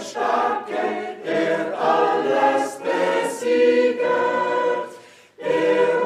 Starke, der alles besiegt, der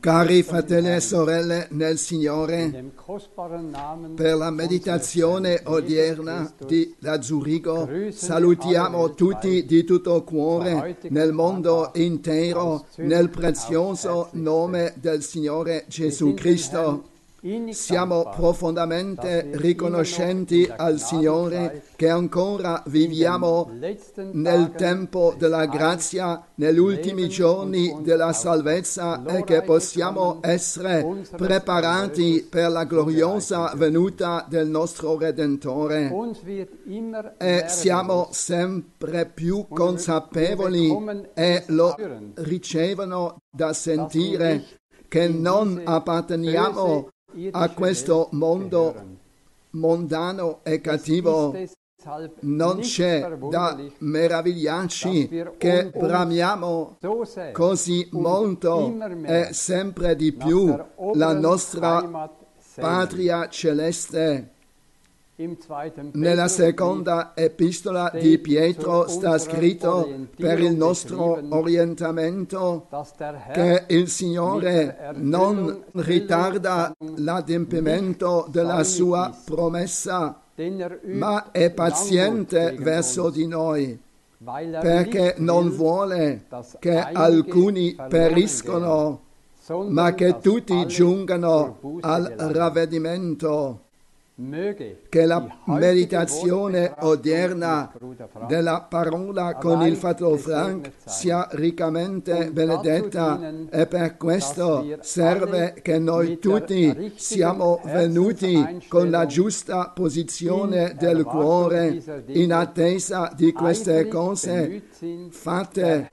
Cari fratelli e sorelle nel Signore, per la meditazione odierna di Lazzurigo salutiamo tutti di tutto cuore nel mondo intero nel prezioso nome del Signore Gesù Cristo. Siamo profondamente riconoscenti al Signore che ancora viviamo nel tempo della grazia, negli ultimi giorni della salvezza e che possiamo essere preparati per la gloriosa venuta del nostro Redentore. E siamo sempre più consapevoli e lo ricevono da sentire che non apparteniamo a questo mondo mondano e cattivo. Non c'è da meravigliarci che bramiamo così molto e sempre di più la nostra patria celeste. Nella seconda epistola di Pietro sta scritto per il nostro orientamento che il Signore non ritarda l'adempimento della sua promessa, ma è paziente verso di noi, perché non vuole che alcuni periscono, ma che tutti giungano al ravvedimento. Che la meditazione odierna della parola con il fratello Frank sia riccamente benedetta e per questo serve che noi tutti siamo venuti con la giusta posizione del cuore in attesa di queste cose fatte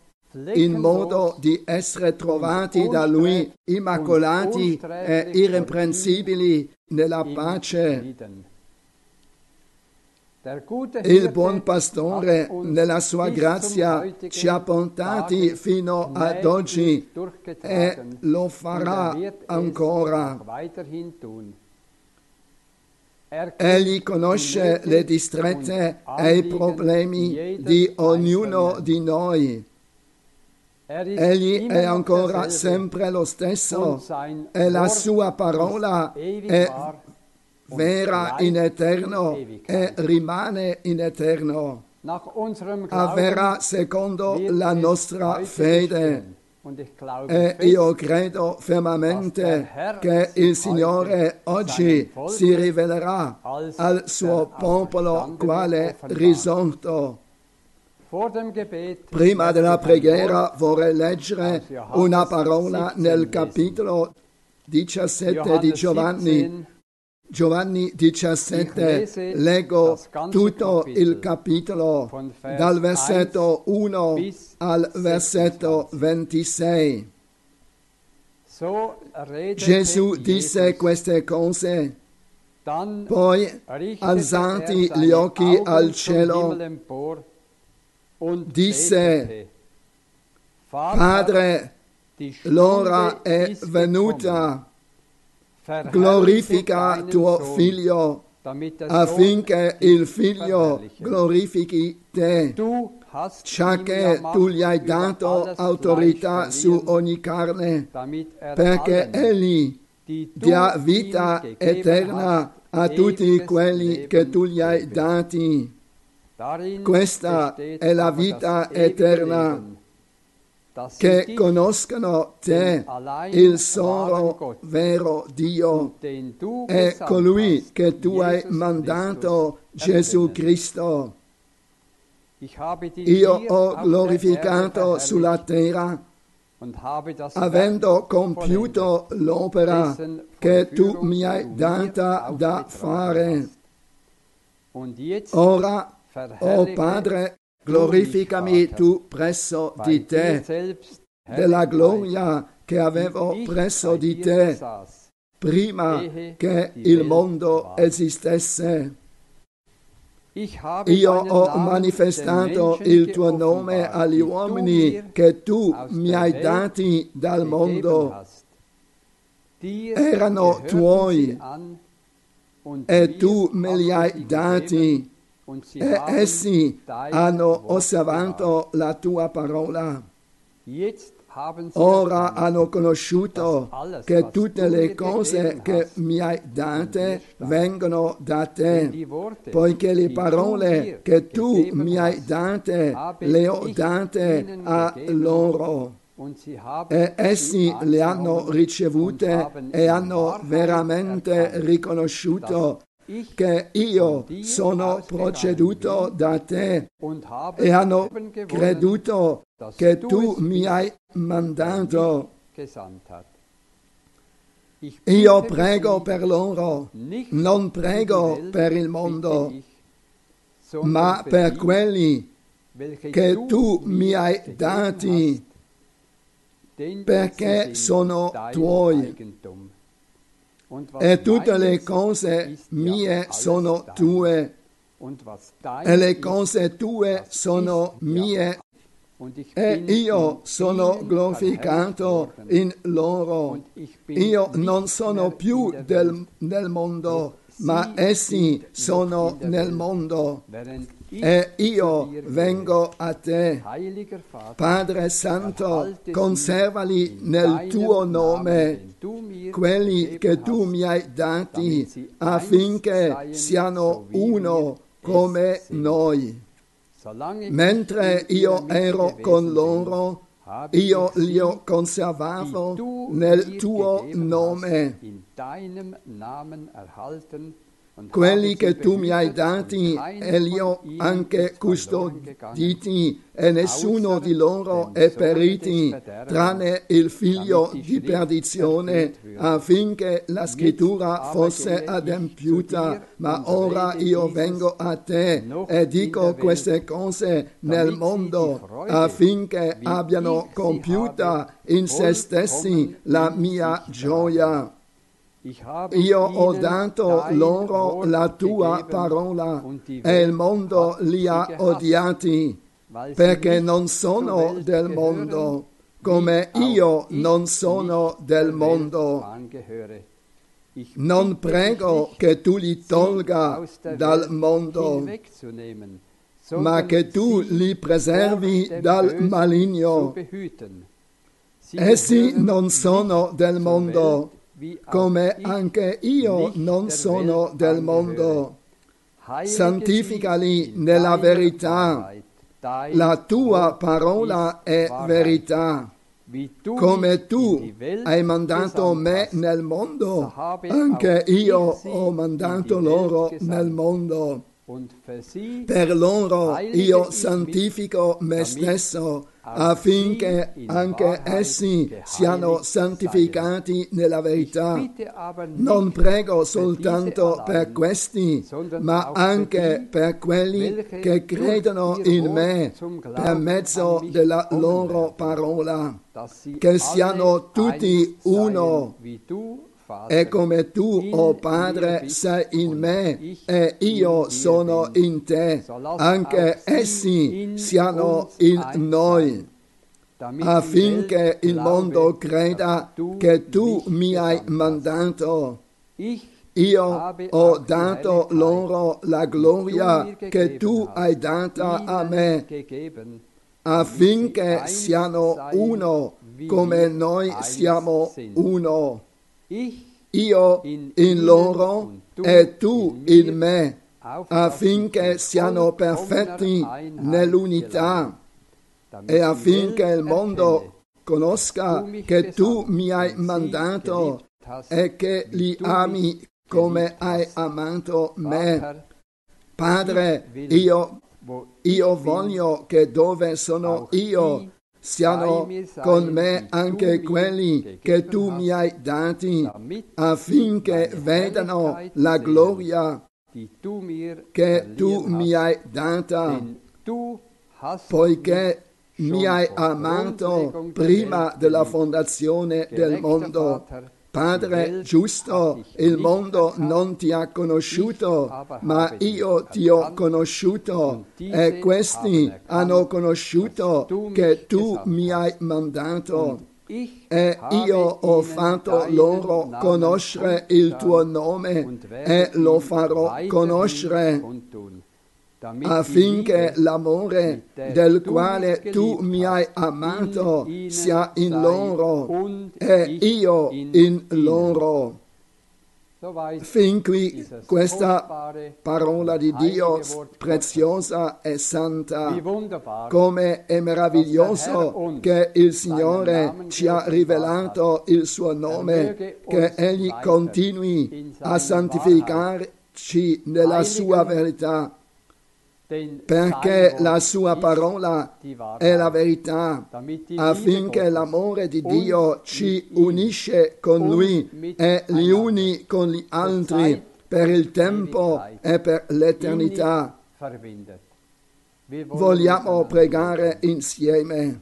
in modo di essere trovati da Lui immacolati e irreprensibili nella pace. Il buon pastore nella sua grazia ci ha portati fino ad oggi e lo farà ancora. Egli conosce le distrette e i problemi di ognuno di noi. Egli è ancora sempre lo stesso e la sua parola è vera in eterno e rimane in eterno. Avverrà secondo la nostra fede. E io credo fermamente che il Signore oggi si rivelerà al suo popolo quale risorto. Prima della preghiera vorrei leggere una parola nel capitolo 17 di Giovanni. Giovanni 17, leggo tutto il capitolo dal versetto 1 al versetto 26. Gesù disse queste cose. Poi, alzati gli occhi al cielo, disse: Padre, l'ora è venuta, glorifica tuo Figlio, affinché il Figlio glorifichi te, ciò che tu gli hai dato autorità su ogni carne, perché egli dia vita eterna a tutti quelli che tu gli hai dati. Questa è la vita eterna, che conoscano te, il solo vero Dio, e colui che tu hai mandato, Gesù Cristo. Io ho glorificato sulla terra, avendo compiuto l'opera che tu mi hai data da fare. Ora, o Padre, glorificami tu presso di te, della gloria che avevo presso di te, prima che il mondo esistesse. Io ho manifestato il tuo nome agli uomini che tu mi hai dati dal mondo. Erano tuoi e tu me li hai dati. E essi hanno osservato la tua parola. Ora hanno conosciuto che tutte le cose che mi hai date vengono da te, poiché le parole che tu mi hai date le ho date a loro. E essi le hanno ricevute e hanno veramente riconosciuto che io sono proceduto da te e hanno creduto che tu mi hai mandato. Io prego per loro, non prego per il mondo, ma per quelli che tu mi hai dati, perché sono tuoi. E tutte le cose mie sono tue, e le cose tue sono mie, e io sono glorificato in loro. Io non sono più nel mondo, ma essi sono nel mondo, e io vengo a te. Padre Santo, conservali nel tuo nome, quelli che tu mi hai dati, affinché siano uno come noi. Mentre io ero con loro, io li ho conservavo nel tuo nome. Quelli che tu mi hai dati e li ho anche custoditi, e nessuno di loro è perito, tranne il figlio di perdizione, affinché la scrittura fosse adempiuta. Ma ora io vengo a te e dico queste cose nel mondo, affinché abbiano compiuta in se stessi la mia gioia. Io ho dato loro la tua parola e il mondo li ha odiati, perché non sono del mondo, come io non sono del mondo. Non prego che tu li tolga dal mondo, ma che tu li preservi dal maligno. Essi non sono del mondo, come anche io non sono del mondo. Santificali nella verità. La tua parola è verità. Come tu hai mandato me nel mondo, anche io ho mandato loro nel mondo. Per loro io santifico me stesso, affinché anche essi siano santificati nella verità. Non prego soltanto per questi, ma anche per quelli che credono in me per mezzo della loro parola, che siano tutti uno. E come tu, o Padre, sei in me e io sono in te, anche essi siano in noi, affinché il mondo creda che tu mi hai mandato. Io ho dato loro la gloria che tu hai data a me, affinché siano uno come noi siamo uno. Io in loro e tu in me, affinché siano perfetti nell'unità e affinché il mondo conosca che tu mi hai mandato e che li ami come hai amato me. Padre, io voglio che dove sono io, siano con me anche quelli che tu mi hai dati, affinché vedano la gloria che tu mi hai data, poiché mi hai amato prima della fondazione del mondo. Padre giusto, il mondo non ti ha conosciuto, ma io ti ho conosciuto, e questi hanno conosciuto che tu mi hai mandato, e io ho fatto loro conoscere il tuo nome e lo farò conoscere. affinché l'amore del quale tu mi hai amato sia in loro e io in loro. Fin qui questa parola di Dio preziosa e santa, come è meraviglioso che il Signore ci ha rivelato il suo nome, che Egli continui a santificarci nella sua verità, perché la sua parola è la verità, affinché l'amore di Dio ci unisce con Lui e li uni con gli altri per il tempo e per l'eternità. Vogliamo pregare insieme.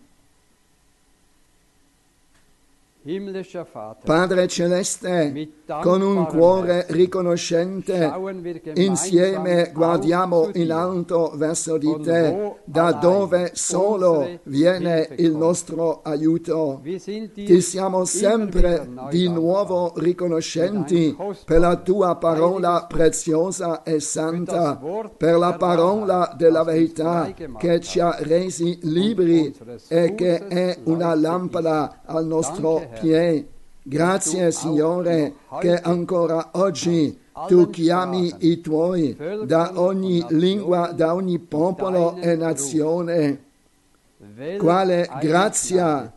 Padre Celeste, con un cuore riconoscente, insieme guardiamo in alto verso di Te, da dove solo viene il nostro aiuto. Ti siamo sempre di nuovo riconoscenti per la Tua parola preziosa e santa, per la parola della verità che ci ha resi liberi e che è una lampada al nostro aiuto. Grazie Signore che ancora oggi Tu chiami i Tuoi da ogni lingua, da ogni popolo e nazione. Quale grazia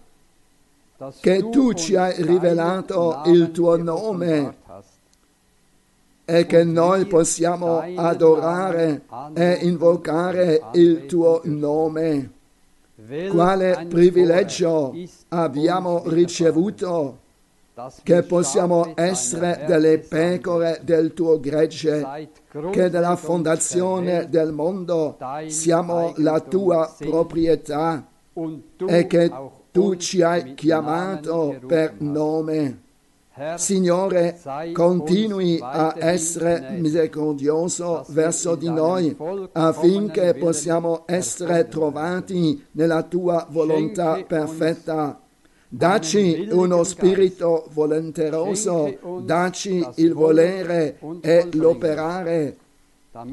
che Tu ci hai rivelato il Tuo nome e che noi possiamo adorare e invocare il Tuo nome. Quale privilegio abbiamo ricevuto che possiamo essere delle pecore del Tuo gregge, che dalla fondazione del mondo siamo la Tua proprietà e che Tu ci hai chiamato per nome. Signore, continui a essere misericordioso verso di noi, affinché possiamo essere trovati nella Tua volontà perfetta. Dacci uno spirito volenteroso, dacci il volere e l'operare,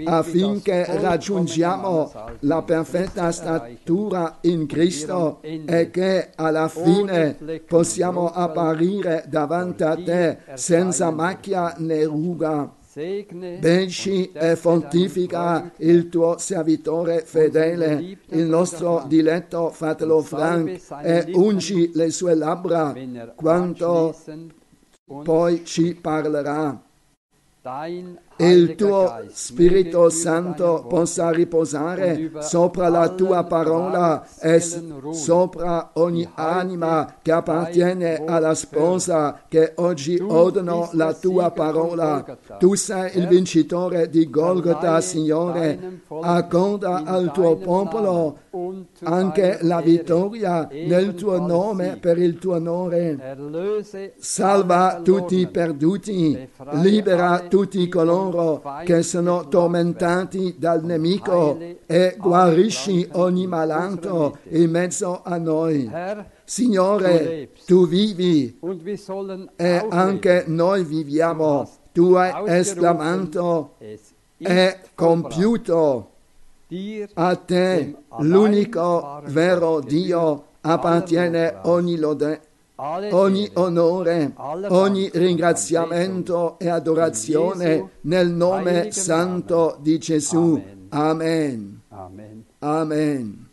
affinché raggiungiamo la perfetta statura in Cristo e che alla fine possiamo apparire davanti a Te senza macchia né ruga. Benedici e fortifica il Tuo servitore fedele, il nostro diletto fratello Frank, e ungi le sue labbra quando poi ci parlerà. Il Tuo Spirito Santo possa riposare sopra la Tua parola e sopra ogni anima che appartiene alla sposa che oggi odono la Tua parola. Tu sei il vincitore di Golgotha, Signore. Accorda al Tuo popolo anche la vittoria nel Tuo nome per il Tuo onore. Salva tutti i perduti, libera tutti coloro che sono tormentati dal nemico e guarisci ogni malato in mezzo a noi. Signore, Tu vivi e anche noi viviamo. Tu hai esclamato: è compiuto. A Te, l'unico vero Dio, appartiene ogni lode, ogni onore, ogni ringraziamento e adorazione nel nome santo di Gesù. Amen. Amen.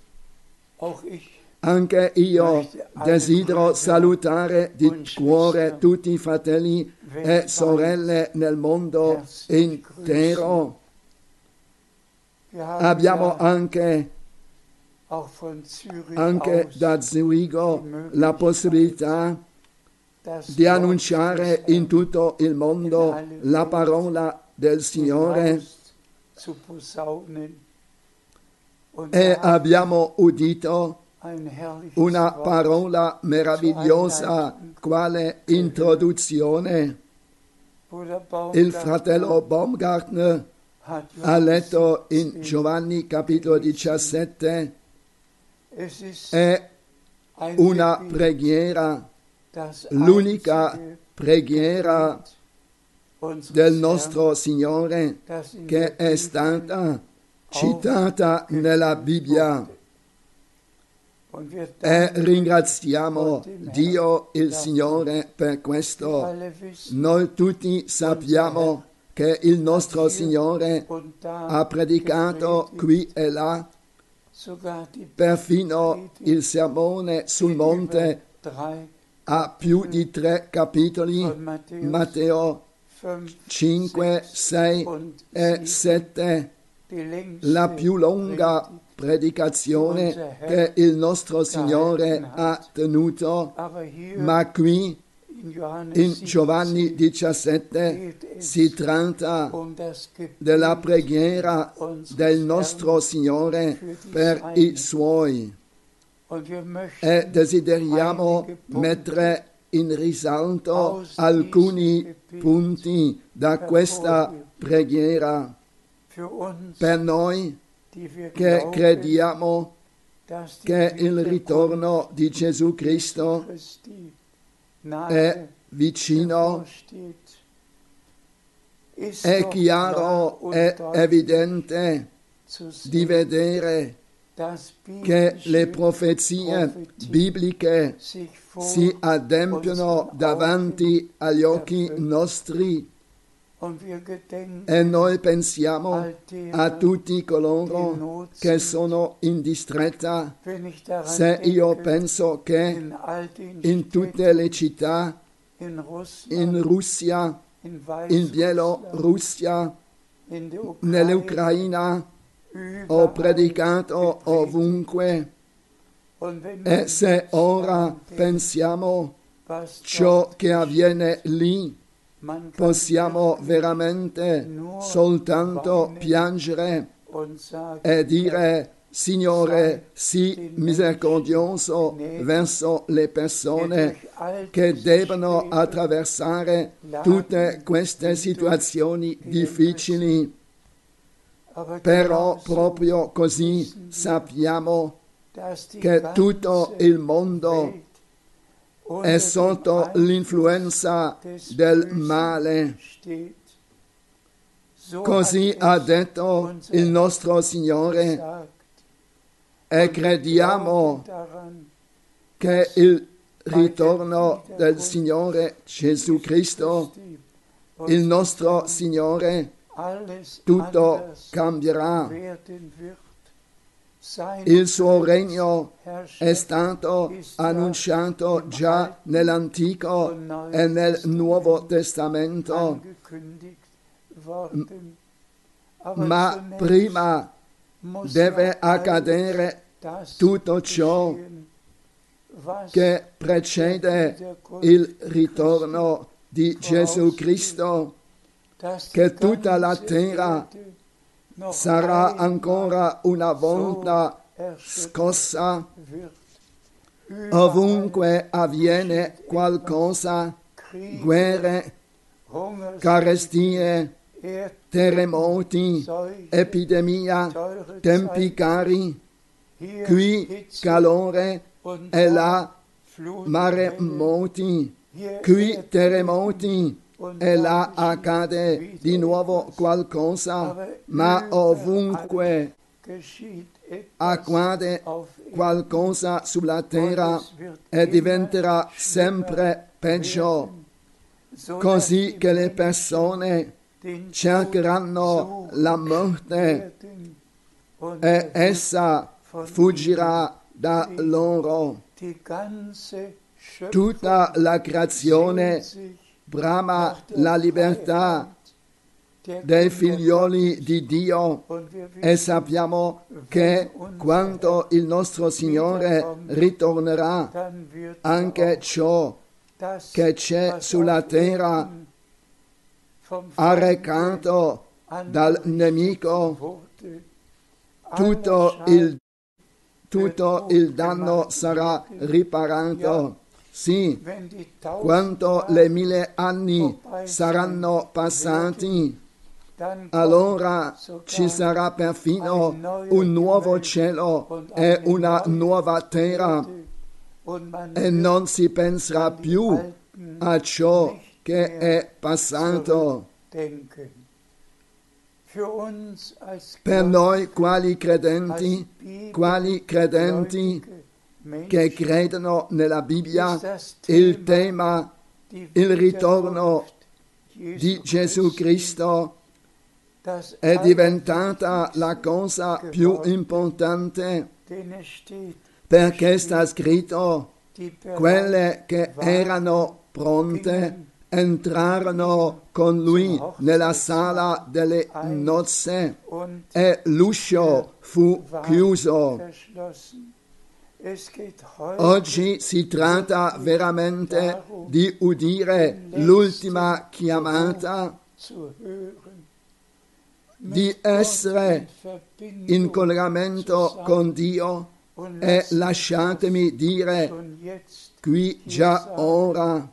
Anche io desidero salutare di cuore tutti i fratelli e sorelle nel mondo intero. Abbiamo anche da Zurigo la possibilità di annunciare in tutto il mondo la parola del Signore e abbiamo udito una parola meravigliosa quale introduzione. Il fratello Baumgartner ha letto in Giovanni capitolo 17. È una preghiera, l'unica preghiera del nostro Signore che è stata citata nella Bibbia. E ringraziamo Dio il Signore per questo. Noi tutti sappiamo che il nostro Signore ha predicato qui e là, perfino il sermone sul monte ha più di 3 capitoli, Matteo 5, 6 e 7, la più lunga predicazione che il nostro Signore ha tenuto, ma qui in Giovanni 17 si tratta della preghiera del nostro Signore per i Suoi, e desideriamo mettere in risalto alcuni punti da questa preghiera per noi che crediamo che il ritorno di Gesù Cristo è vicino. È chiaro, è evidente di vedere che le profezie bibliche si adempiono davanti agli occhi nostri, e noi pensiamo a tutti coloro che sono in distretta. Se io penso che in tutte le città, in Russia, in Bielorussia, nell'Ucraina, ho predicato ovunque, e se ora pensiamo ciò che avviene lì, possiamo veramente soltanto piangere e dire: Signore, sii misericordioso verso le persone che devono attraversare tutte queste situazioni difficili. Però proprio così sappiamo che tutto il mondo è sotto l'influenza del male. Così ha detto il nostro Signore, e crediamo che il ritorno del Signore Gesù Cristo, il nostro Signore, tutto cambierà. Il suo regno è stato annunciato già nell'Antico e nel Nuovo Testamento, ma prima deve accadere tutto ciò che precede il ritorno di Gesù Cristo, che tutta la terra sarà ancora una volta scossa. Ovunque avviene qualcosa, guerre, carestie, terremoti, epidemia, tempi cari, qui calore e là maremoti, qui terremoti, e là accade di nuovo qualcosa, ma ovunque accade qualcosa sulla terra e diventerà sempre peggio, così che le persone cercheranno la morte e essa fuggirà da loro. Tutta la creazione brama la libertà dei figlioli di Dio, e sappiamo che quando il nostro Signore ritornerà, anche ciò che c'è sulla terra arrecato dal nemico, tutto il danno sarà riparato. Sì, quando le 1000 anni saranno passati, allora ci sarà perfino un nuovo cielo e una nuova terra, e non si penserà più a ciò che è passato. per noi quali credenti che credono nella Bibbia, il tema, il ritorno di Gesù Cristo è diventata la cosa più importante, perché sta scritto: quelle che erano pronte entrarono con lui nella sala delle nozze e l'uscio fu chiuso. Oggi si tratta veramente di udire l'ultima chiamata, di essere in collegamento con Dio e, lasciatemi dire, qui già ora.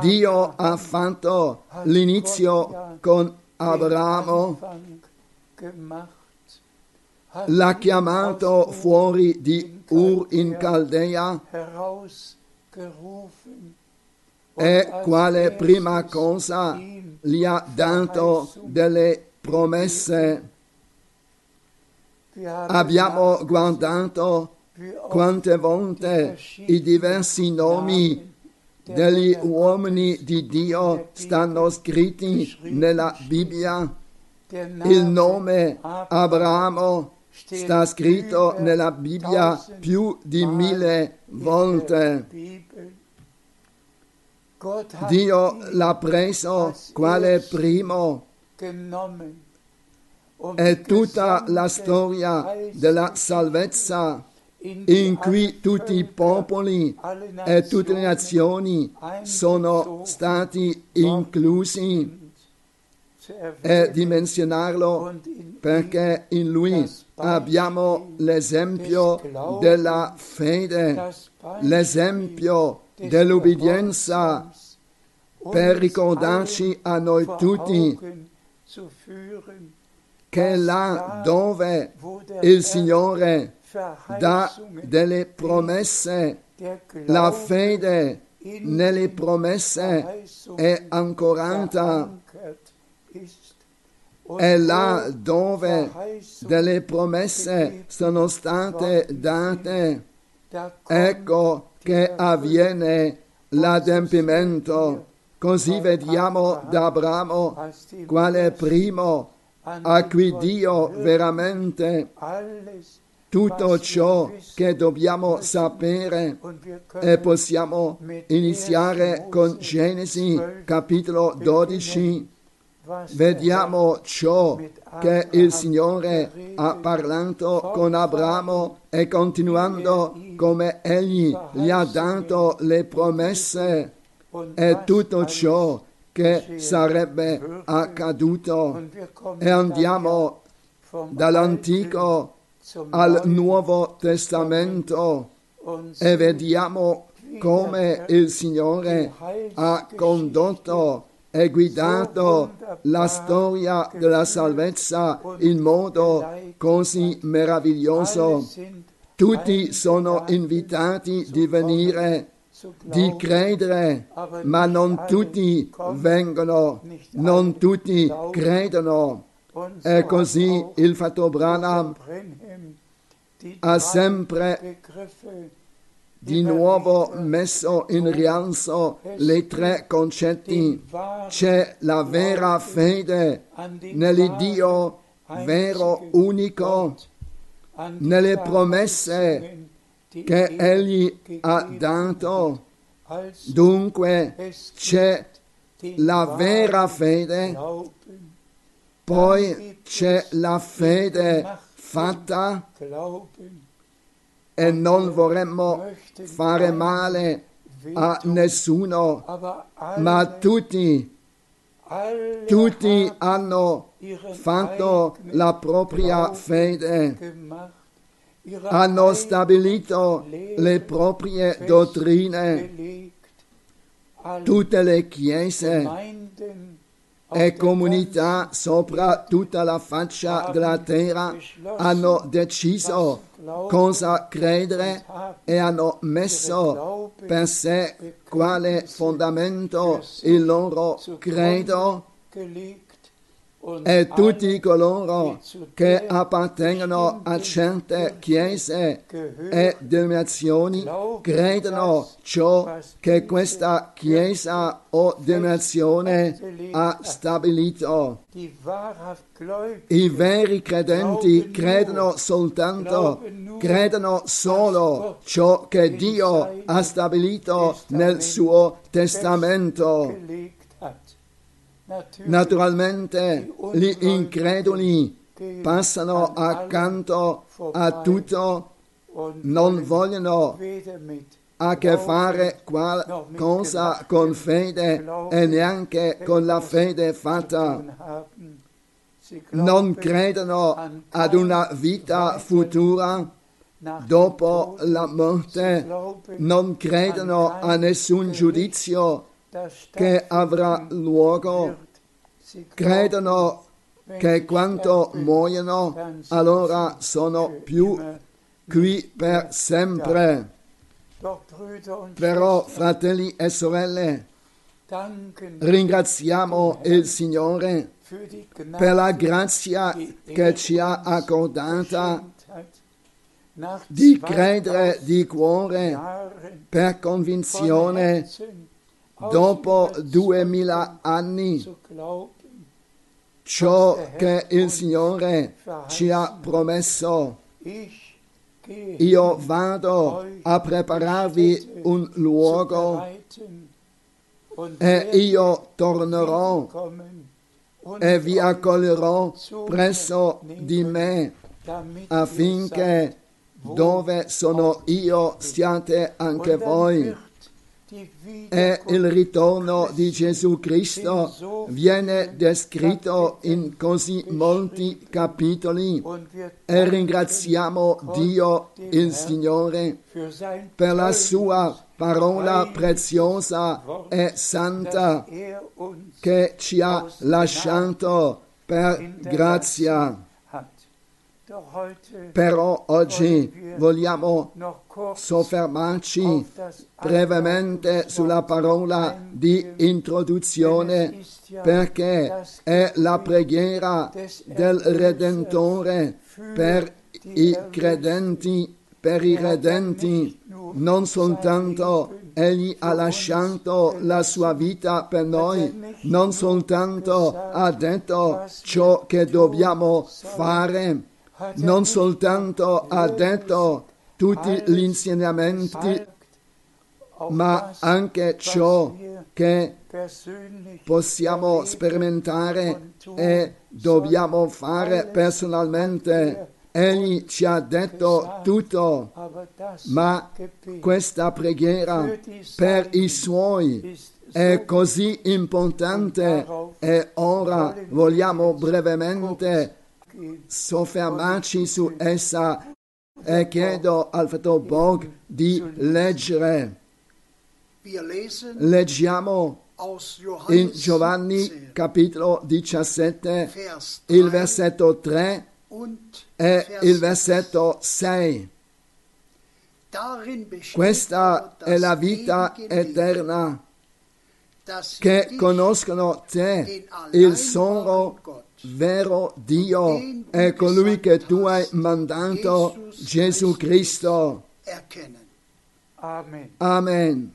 Dio ha fatto l'inizio con Abramo, l'ha chiamato fuori di Ur in Caldea, e quale prima cosa gli ha dato delle promesse. Abbiamo guardato quante volte i diversi nomi degli uomini di Dio stanno scritti nella Bibbia. Il nome Abramo sta scritto nella Bibbia più di 1000 volte. Dio l'ha preso quale primo, e tutta la storia della salvezza in cui tutti i popoli e tutte le nazioni sono stati inclusi. E dimensionarlo, perché in lui abbiamo l'esempio della fede, l'esempio dell'obbedienza, per ricordarci a noi tutti che là dove il Signore dà delle promesse, la fede nelle promesse è ancorata. E là dove delle promesse sono state date, ecco che avviene l'adempimento. Così vediamo da Abramo quale primo, a cui Dio veramente tutto ciò che dobbiamo sapere, e possiamo iniziare con Genesi capitolo 12. Vediamo ciò che il Signore ha parlato con Abramo e continuando come Egli gli ha dato le promesse e tutto ciò che sarebbe accaduto. E andiamo dall'Antico al Nuovo Testamento e vediamo come il Signore ha condotto e guidato la storia della salvezza in modo così meraviglioso. Tutti sono invitati di venire, di credere, ma non tutti vengono, non tutti credono. E così il fratello Branham ha sempre di nuovo messo in rialzo le tre concetti. C'è la vera fede nell'Iddio vero unico, nelle promesse che Egli ha dato. Dunque c'è la vera fede, poi c'è la fede fatta. E non vorremmo fare male a nessuno, ma tutti hanno fatto la propria fede, hanno stabilito le proprie dottrine. Tutte le chiese e comunità sopra tutta la faccia della terra hanno deciso cosa credere e hanno messo per sé quale fondamento il loro credo, e tutti coloro che appartengono a certe chiese e denominazioni credono ciò che questa chiesa o denominazione ha stabilito. I veri credenti credono solo ciò che Dio ha stabilito nel suo testamento. Naturalmente gli increduli passano accanto a tutto, non vogliono a che fare qualcosa con fede e neanche con la fede fatta. Non credono ad una vita futura dopo la morte, non credono a nessun giudizio che avrà luogo. Credono che quando muoiono allora sono più qui per sempre. Però, fratelli e sorelle, ringraziamo il Signore per la grazia che ci ha accordata di credere di cuore per convinzione dopo 2000 anni, ciò che il Signore ci ha promesso. Io vado a prepararvi un luogo e io tornerò e vi accoglierò presso di me, affinché dove sono io siate anche voi. E il ritorno di Gesù Cristo viene descritto in così molti capitoli, e ringraziamo Dio il Signore per la sua parola preziosa e santa che ci ha lasciato per grazia. Però oggi vogliamo soffermarci brevemente sulla parola di introduzione, perché è la preghiera del Redentore per i credenti. Non soltanto Egli ha lasciato la sua vita per noi, non soltanto ha detto ciò che dobbiamo fare, non soltanto ha detto tutti gli insegnamenti, ma anche ciò che possiamo sperimentare e dobbiamo fare personalmente. Egli ci ha detto tutto, ma questa preghiera per i Suoi è così importante, e ora vogliamo brevemente soffermarci su essa, e chiedo al fratello Borg di leggere. Leggiamo in Giovanni capitolo 17 il versetto 3 e il versetto 6. Questa è la vita eterna, che conoscono te, il solo vero Dio, è colui che tu hai mandato, Gesù Cristo. Amen.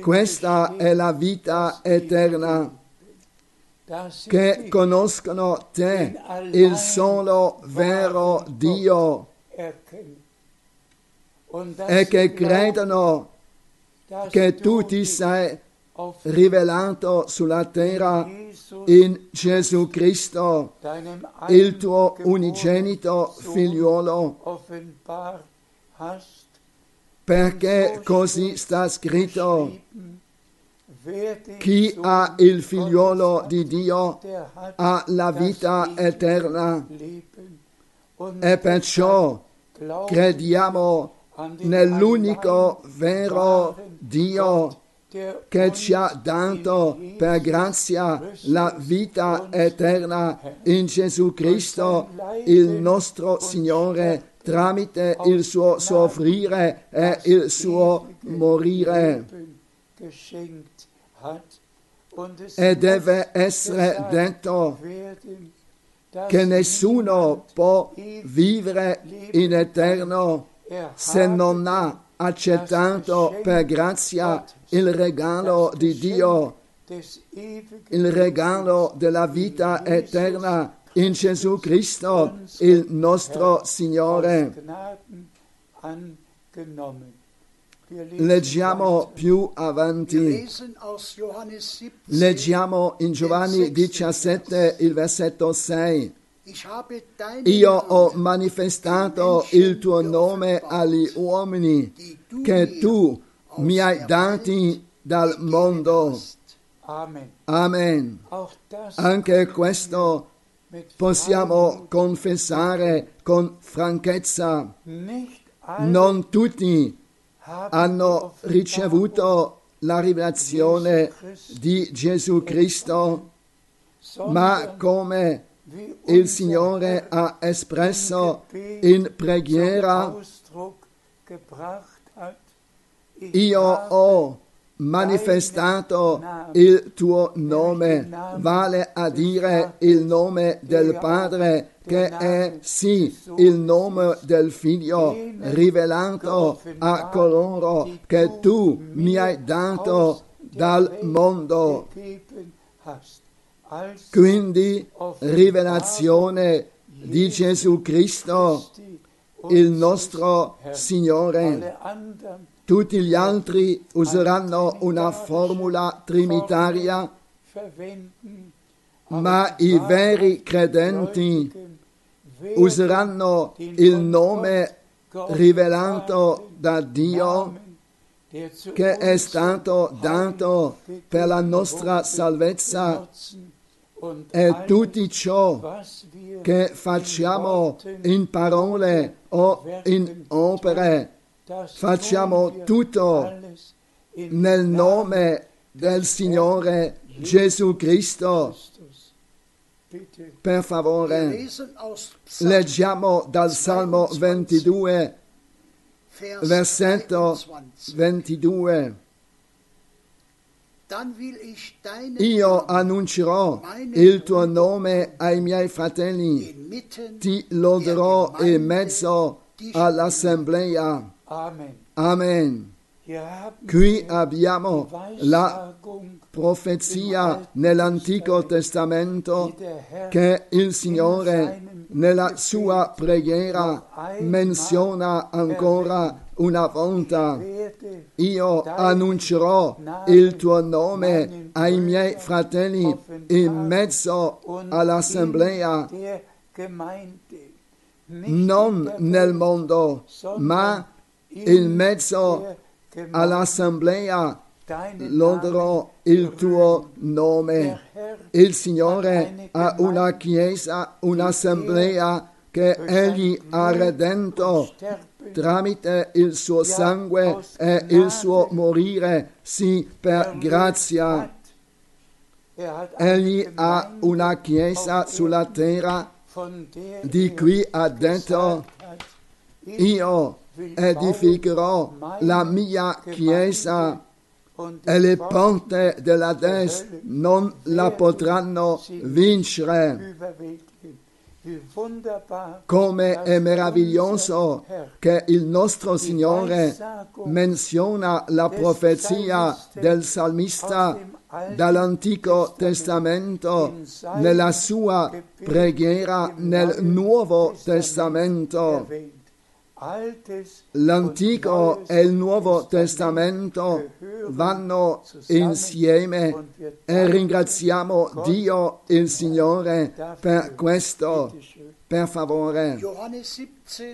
Questa è la vita eterna, che conoscono te, il solo vero Dio, e che credono che tu ti sei rivelato sulla terra in Gesù Cristo, il tuo unigenito figliuolo, perché così sta scritto: chi ha il figliuolo di Dio ha la vita eterna. E perciò crediamo nell'unico vero Dio che ci ha dato per grazia la vita eterna in Gesù Cristo, il nostro Signore, tramite il suo soffrire e il suo morire. e deve essere detto che nessuno può vivere in eterno se non ha accettato per grazia il regalo di Dio, il regalo della vita eterna in Gesù Cristo, il nostro Signore. Leggiamo più avanti. Leggiamo in Giovanni 17, il versetto 6. Io ho manifestato il tuo nome agli uomini che tu mi hai dati dal mondo. Amen. Anche questo possiamo confessare con franchezza. Non tutti hanno ricevuto la rivelazione di Gesù Cristo, ma come il Signore ha espresso in preghiera, io ho manifestato il tuo nome, vale a dire il nome del Padre, che è sì il nome del Figlio rivelato a coloro che tu mi hai dato dal mondo. Quindi rivelazione di Gesù Cristo, il nostro Signore. Tutti gli altri useranno una formula trinitaria, ma i veri credenti useranno il nome rivelato da Dio che è stato dato per la nostra salvezza, e tutto ciò che facciamo in parole o in opere, facciamo tutto nel nome del Signore Gesù Cristo. Per favore, leggiamo dal Salmo 22, versetto 22. Io annuncerò il tuo nome ai miei fratelli, ti loderò in mezzo all'assemblea. Amen. Qui abbiamo la profezia nell'Antico Testamento che il Signore nella sua preghiera menziona ancora una volta. Io annuncerò il tuo nome ai miei fratelli in mezzo all'assemblea, non nel mondo, ma in mezzo all'assemblea loderò il tuo nome. Il Signore ha una chiesa, un'assemblea che Egli ha redento tramite il suo sangue e il suo morire, sì, per grazia. Egli ha una chiesa sulla terra di cui ha detto, io edificherò la mia chiesa e le porte dell'Ades non la potranno vincere. Come è meraviglioso che il nostro Signore menziona la profezia del salmista dall'Antico Testamento nella sua preghiera nel Nuovo Testamento. L'Antico e il Nuovo Testamento vanno insieme e ringraziamo Dio il Signore per questo. Per favore.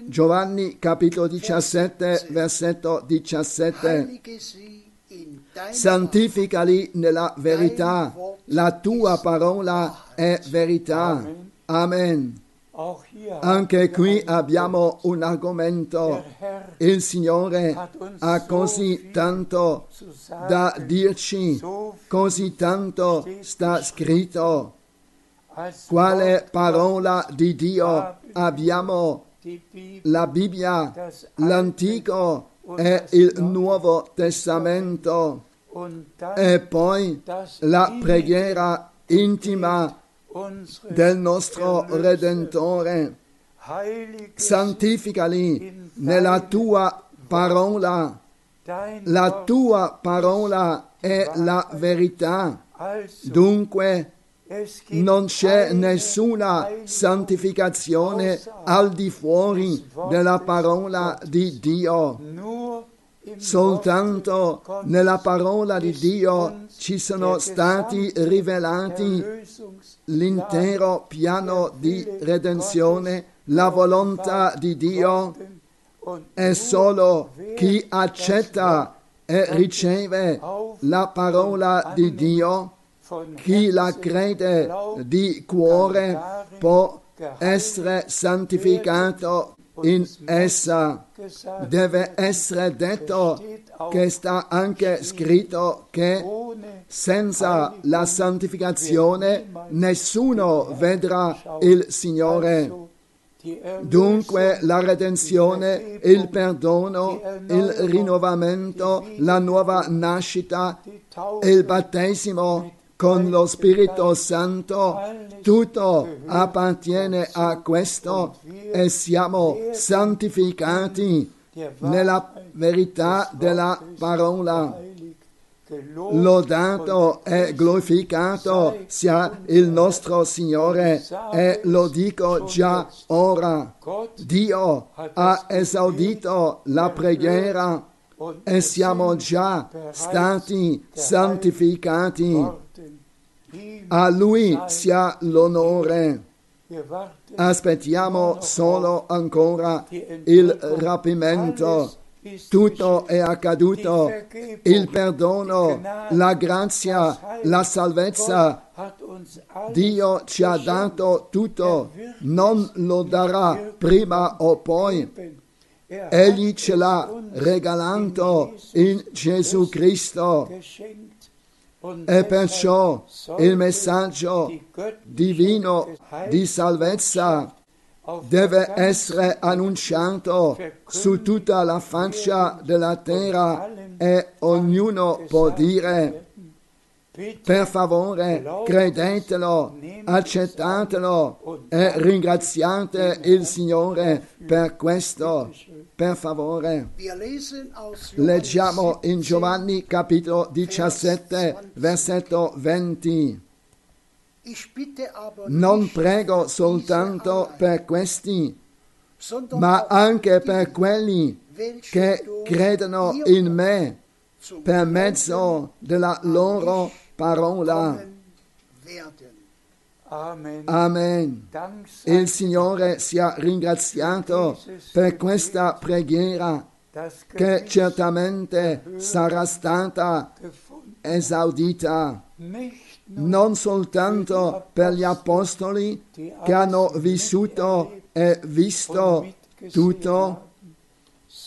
Giovanni capitolo 17, versetto 17. Santificali nella verità, la tua parola è verità. Amen. Anche qui abbiamo un argomento. Il Signore ha così tanto da dirci, così tanto sta scritto. Quale parola di Dio abbiamo? La Bibbia, l'Antico e il Nuovo Testamento. e poi la preghiera intima del nostro Redentore. Santificali nella tua parola. La tua parola è la verità. Dunque non c'è nessuna santificazione al di fuori della parola di Dio. Soltanto nella parola di Dio ci sono stati rivelati l'intero piano di redenzione, la volontà di Dio, e solo chi accetta e riceve la parola di Dio, chi la crede di cuore, può essere santificato in essa. Deve essere detto che sta anche scritto che senza la santificazione nessuno vedrà il Signore. Dunque la redenzione, il perdono, il rinnovamento, la nuova nascita, il battesimo con lo Spirito Santo, tutto appartiene a questo e siamo santificati nella verità della parola. Lodato e glorificato sia il nostro Signore, e lo dico già ora. Dio ha esaudito la preghiera e siamo già stati santificati. A Lui sia l'onore. Aspettiamo solo ancora il rapimento. Tutto è accaduto, il perdono, la grazia, la salvezza. Dio ci ha dato tutto, non lo darà prima o poi. Egli ce l'ha regalato in Gesù Cristo. E perciò il messaggio divino di salvezza deve essere annunciato su tutta la faccia della terra e ognuno può dire: per favore, credetelo, accettatelo e ringraziate il Signore per questo. Per favore. Leggiamo in Giovanni capitolo 17, versetto 20. Non prego soltanto per questi, ma anche per quelli che credono in me per mezzo della loro parola. Amen. Il Signore sia ringraziato per questa preghiera che certamente sarà stata esaudita. Non soltanto per gli apostoli che hanno vissuto e visto tutto,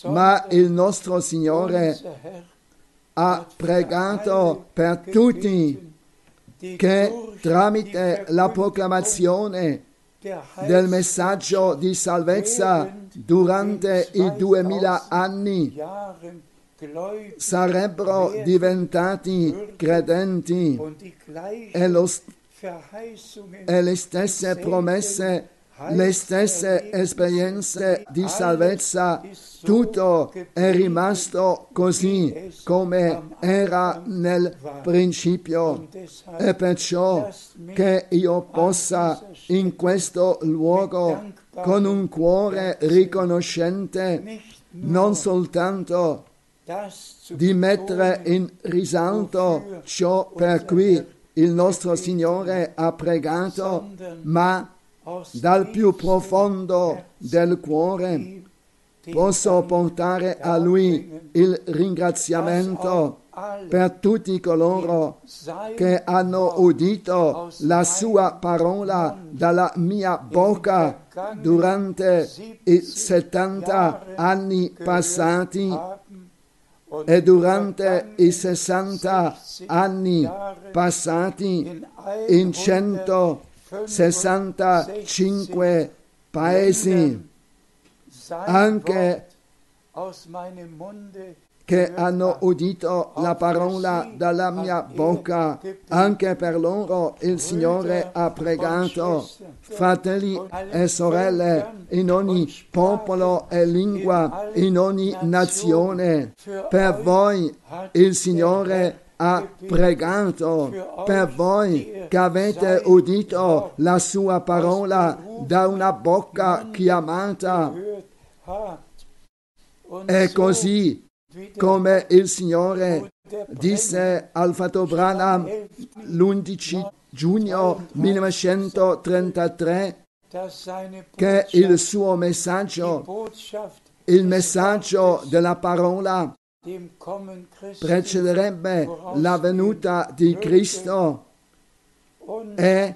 ma il nostro Signore ha pregato per tutti che tramite la proclamazione del messaggio di salvezza durante i 2000 anni sarebbero diventati credenti, e le stesse promesse, le stesse esperienze di salvezza, tutto è rimasto così come era nel principio. E perciò che io possa in questo luogo con un cuore riconoscente non soltanto di mettere in risalto ciò per cui il nostro Signore ha pregato, ma dal più profondo del cuore posso portare a Lui il ringraziamento per tutti coloro che hanno udito la Sua parola dalla mia bocca durante i 70 anni passati e durante i 60 anni passati in 165 paesi. Anche che hanno udito la parola dalla mia bocca. Anche per loro il Signore ha pregato. Fratelli e sorelle, in ogni popolo e lingua, in ogni nazione, per voi il Signore ha pregato, per voi che avete udito la sua parola da una bocca chiamata. E così, come il Signore disse al fratello Branham l'11 giugno 1933 che il suo messaggio, il messaggio della parola, precederebbe la venuta di Cristo e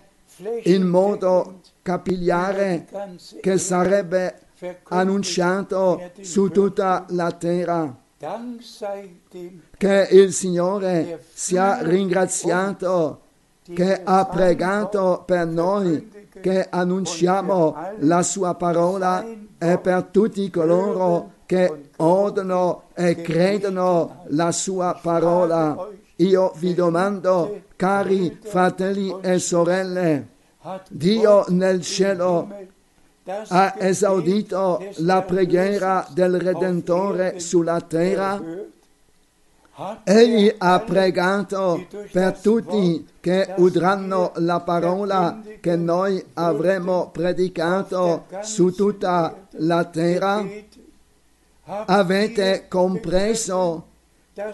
in modo capillare che sarebbe annunciato su tutta la terra. Che il Signore sia ringraziato che ha pregato per noi, che annunciamo la sua parola, e per tutti coloro che odono e credono la sua parola. Io vi domando, cari fratelli e sorelle, Dio nel cielo ha esaudito la preghiera del Redentore sulla terra? Egli ha pregato per tutti che udranno la parola che noi avremo predicato su tutta la terra? Avete compreso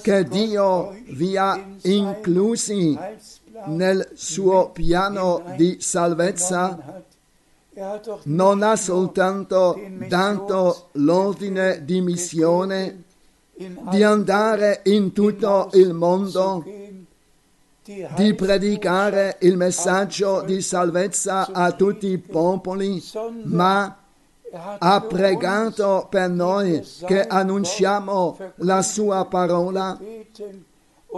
che Dio vi ha inclusi nel suo piano di salvezza? Non ha soltanto dato l'ordine di missione di andare in tutto il mondo, di predicare il messaggio di salvezza a tutti i popoli, ma ha pregato per noi che annunciamo la sua parola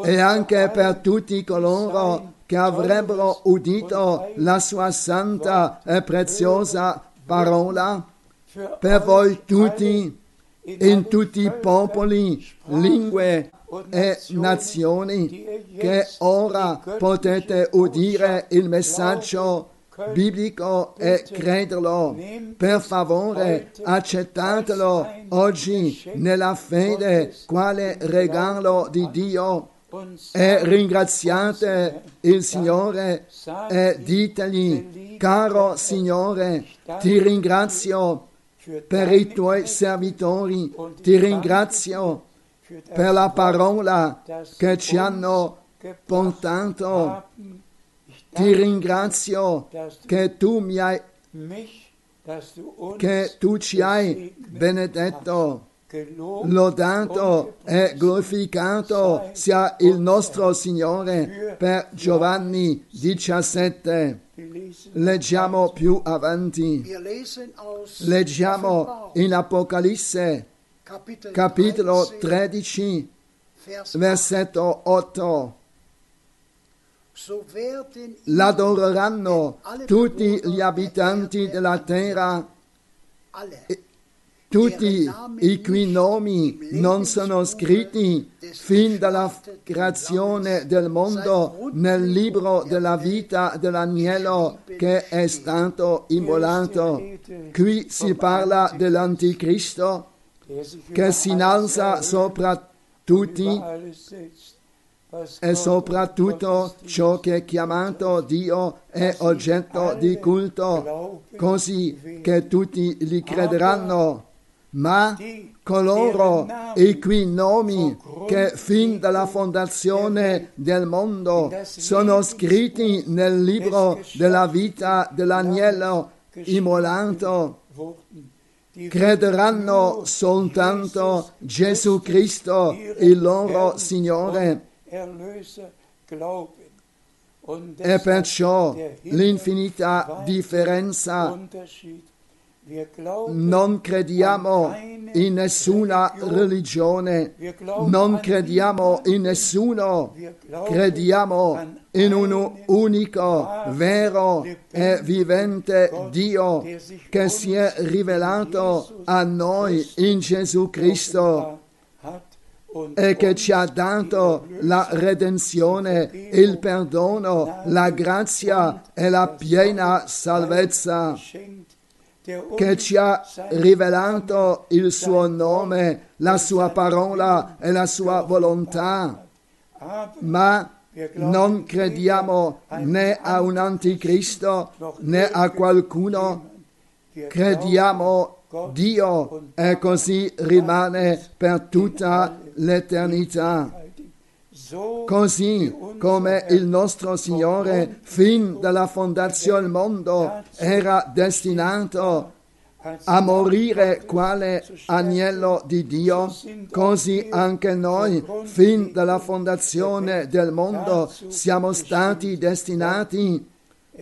e anche per tutti coloro che avrebbero udito la sua santa e preziosa parola, per voi tutti, in tutti i popoli, lingue e nazioni, che ora potete udire il messaggio biblico e crederlo. Per favore, accettatelo oggi nella fede quale regalo di Dio. E ringraziate il Signore e ditegli: caro Signore, ti ringrazio per i tuoi servitori, ti ringrazio per la parola che ci hanno portato, ti ringrazio che tu ci hai benedetto. Lodato e glorificato sia il nostro Signore. Per Giovanni 17. Leggiamo più avanti. Leggiamo in Apocalisse, capitolo 13, versetto 8. L'adoreranno tutti gli abitanti della terra, tutti i cui nomi non sono scritti fin dalla creazione del mondo nel libro della vita dell'agnello che è stato immolato. Qui si parla dell'Anticristo che si innalza sopra tutti e soprattutto ciò che è chiamato Dio è oggetto di culto, così che tutti li crederanno. Ma coloro i cui nomi che fin dalla fondazione del mondo sono scritti nel libro della vita dell'agnello immolato crederanno soltanto Gesù Cristo, il loro Signore. E perciò l'infinita differenza. Non crediamo in nessuna religione, non crediamo in nessuno, crediamo in un unico, vero e vivente Dio che si è rivelato a noi in Gesù Cristo che ci ha dato la redenzione, il perdono, la grazia e la piena salvezza, che ci ha rivelato il suo nome, la sua parola e la sua volontà. Ma non crediamo né a un anticristo né a qualcuno, crediamo Dio, e così rimane per tutta l'eternità. Così come il nostro Signore fin dalla fondazione del mondo era destinato a morire quale agnello di Dio, così anche noi fin dalla fondazione del mondo siamo stati destinati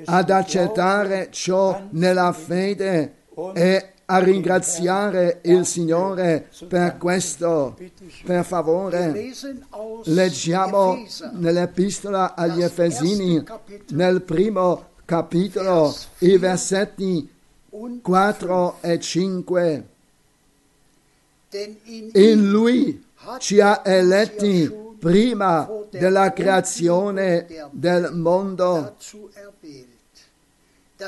ad accettare ciò nella fede e a ringraziare il Signore per questo. Per favore, leggiamo nell'Epistola agli Efesini, nel primo capitolo, i versetti 4 e 5. In Lui ci ha eletti prima della creazione del mondo,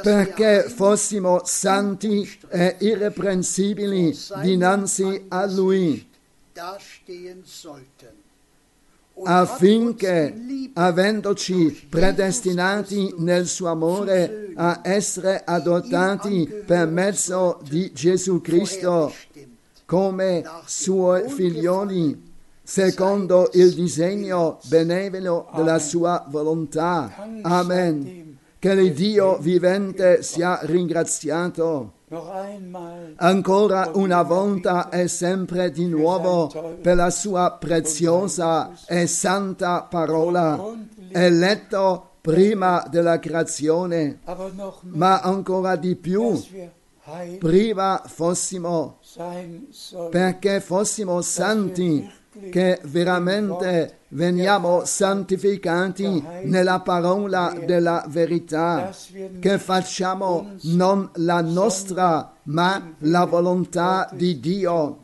perché fossimo santi e irreprensibili dinanzi a Lui, affinché, avendoci predestinati nel suo amore a essere adottati per mezzo di Gesù Cristo come Suoi figlioli, secondo il disegno benevolo della Sua volontà. Amen. Che il Dio vivente sia ringraziato. Ancora una volta e sempre di nuovo per la sua preziosa e santa parola, eletto prima della creazione, ma ancora di più, prima fossimo, perché fossimo santi, che veramente veniamo santificati nella parola della verità, che facciamo non la nostra ma la volontà di Dio,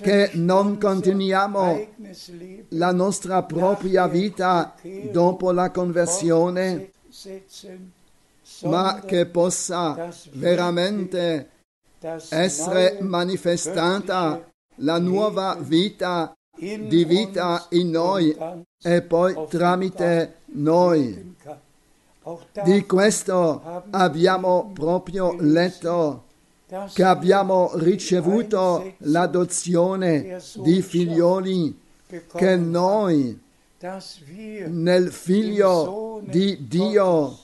che non continuiamo la nostra propria vita dopo la conversione, ma che possa veramente essere manifestata la nuova vita in noi e poi tramite noi. Di questo abbiamo proprio letto, che abbiamo ricevuto l'adozione di figlioli, che noi nel Figlio di Dio,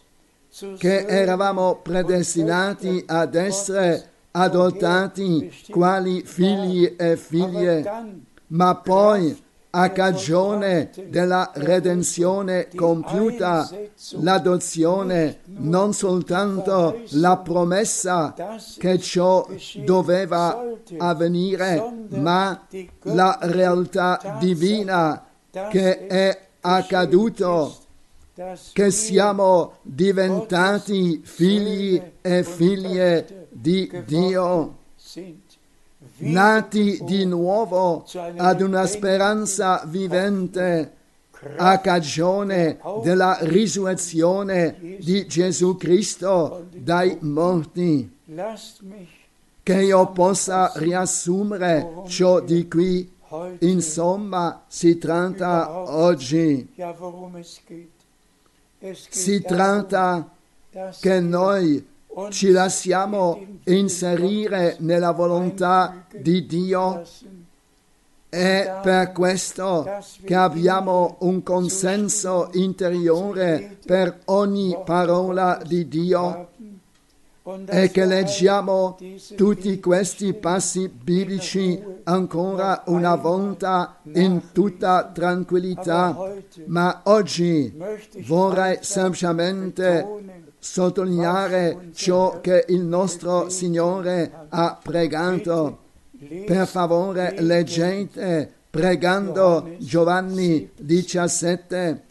che eravamo predestinati ad essere adottati quali figli e figlie, ma poi a cagione della redenzione compiuta, l'adozione, non soltanto la promessa che ciò doveva avvenire, ma la realtà divina che è accaduto, che siamo diventati figli e figlie di Dio, nati di nuovo ad una speranza vivente a cagione della risurrezione di Gesù Cristo dai morti. Che io possa riassumere ciò di cui insomma si tratta oggi. Si tratta che noi ci lasciamo inserire nella volontà di Dio, è per questo che abbiamo un consenso interiore per ogni parola di Dio e che leggiamo tutti questi passi biblici ancora una volta in tutta tranquillità. Ma oggi vorrei semplicemente sottolineare ciò che il nostro Signore ha pregato. Per favore, leggete pregando Giovanni 17.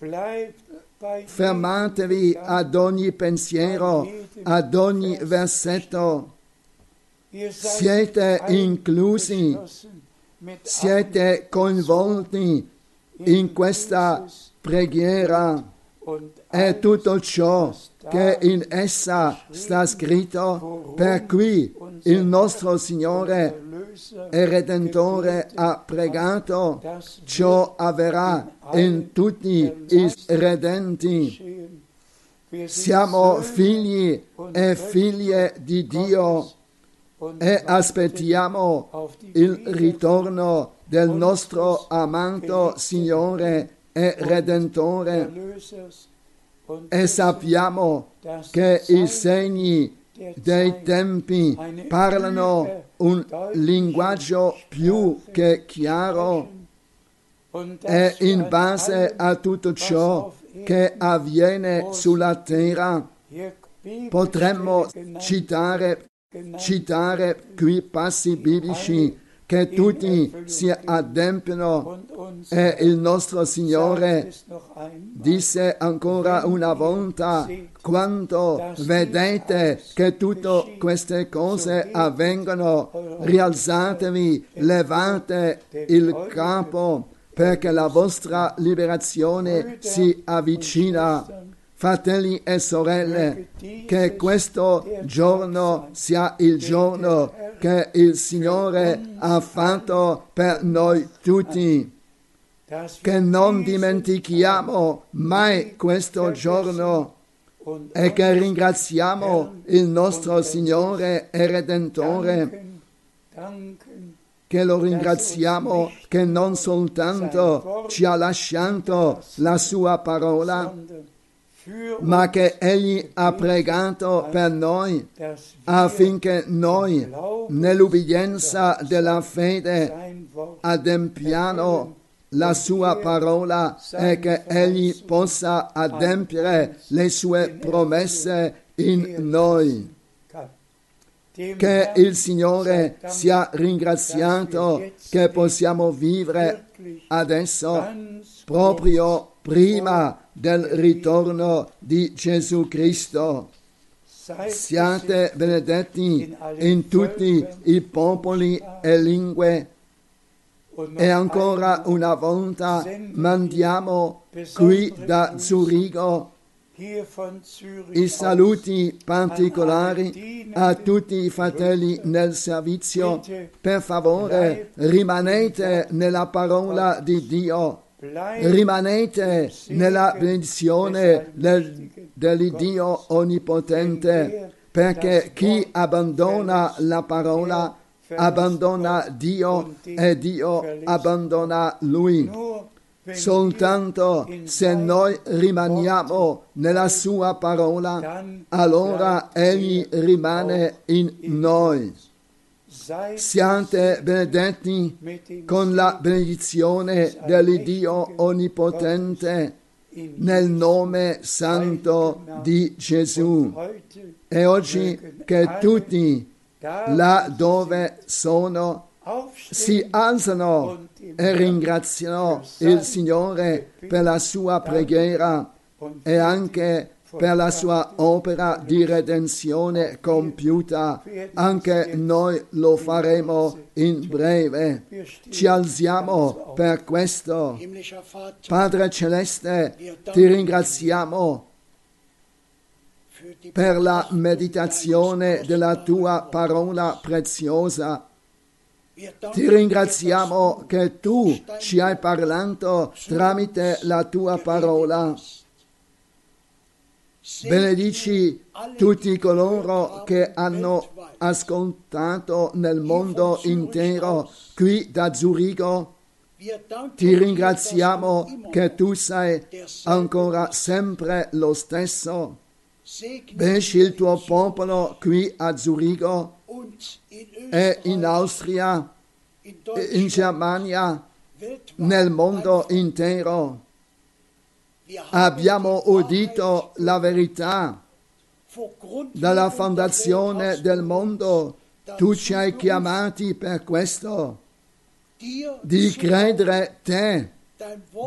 Fermatevi ad ogni pensiero, ad ogni versetto. Siete inclusi siete coinvolti in questa preghiera e tutto ciò che in essa sta scritto, per cui il nostro Signore e Redentore ha pregato, ciò avverrà in tutti i redenti. Siamo figli e figlie di Dio e aspettiamo il ritorno del nostro amato Signore e Redentore, e sappiamo che i segni dei tempi parlano un linguaggio più che chiaro, e in base a tutto ciò che avviene sulla terra potremmo citare qui passi biblici che tutti si adempiono, e il nostro Signore disse ancora una volta: quando vedete che tutte queste cose avvengono, rialzatevi, levate il capo, perché la vostra liberazione si avvicina. Fratelli e sorelle, che questo giorno sia il giorno che il Signore ha fatto per noi tutti, che non dimentichiamo mai questo giorno e che ringraziamo il nostro Signore e Redentore, che lo ringraziamo che non soltanto ci ha lasciato la sua parola, ma che Egli ha pregato per noi affinché noi, nell'ubbidienza della fede, adempiano la sua parola e che Egli possa adempiere le sue promesse in noi. Che il Signore sia ringraziato che possiamo vivere adesso, proprio prima del ritorno di Gesù Cristo. Siate benedetti in tutti i popoli e lingue. E ancora una volta mandiamo qui da Zurigo i saluti particolari a tutti i fratelli nel servizio. Per favore, rimanete nella parola di Dio. Rimanete nella benedizione dell'Iddio Onnipotente, perché chi abbandona la parola abbandona Dio e Dio abbandona Lui. Soltanto se noi rimaniamo nella Sua parola, allora Egli rimane in noi. Siate benedetti con la benedizione dell'Iddio Onnipotente nel nome santo di Gesù. E oggi che tutti, là dove sono, si alzano e ringraziano il Signore per la sua preghiera e anche per la sua opera di redenzione compiuta. Anche noi lo faremo in breve. Ci alziamo per questo. Padre Celeste, ti ringraziamo per la meditazione della tua parola preziosa. Ti ringraziamo che tu ci hai parlato tramite la tua parola. Benedici tutti coloro che hanno ascoltato nel mondo intero, qui da Zurigo. Ti ringraziamo che tu sei ancora sempre lo stesso. Benedici il tuo popolo qui a Zurigo e in Austria, in Germania, nel mondo intero. Abbiamo udito la verità dalla fondazione del mondo. Tu ci hai chiamati per questo, di credere te,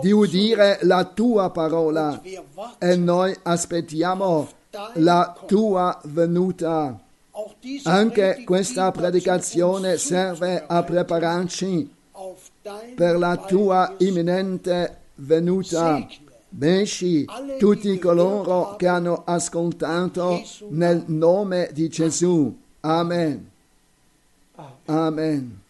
di udire la tua parola, e noi aspettiamo la tua venuta. Anche questa predicazione serve a prepararci per la tua imminente venuta. Benci tutti coloro che hanno ascoltato nel nome di Gesù. Amen. Amen.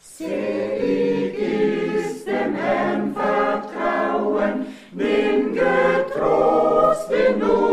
Selig ist, dem Herrn vertrauen, bin getrost genug.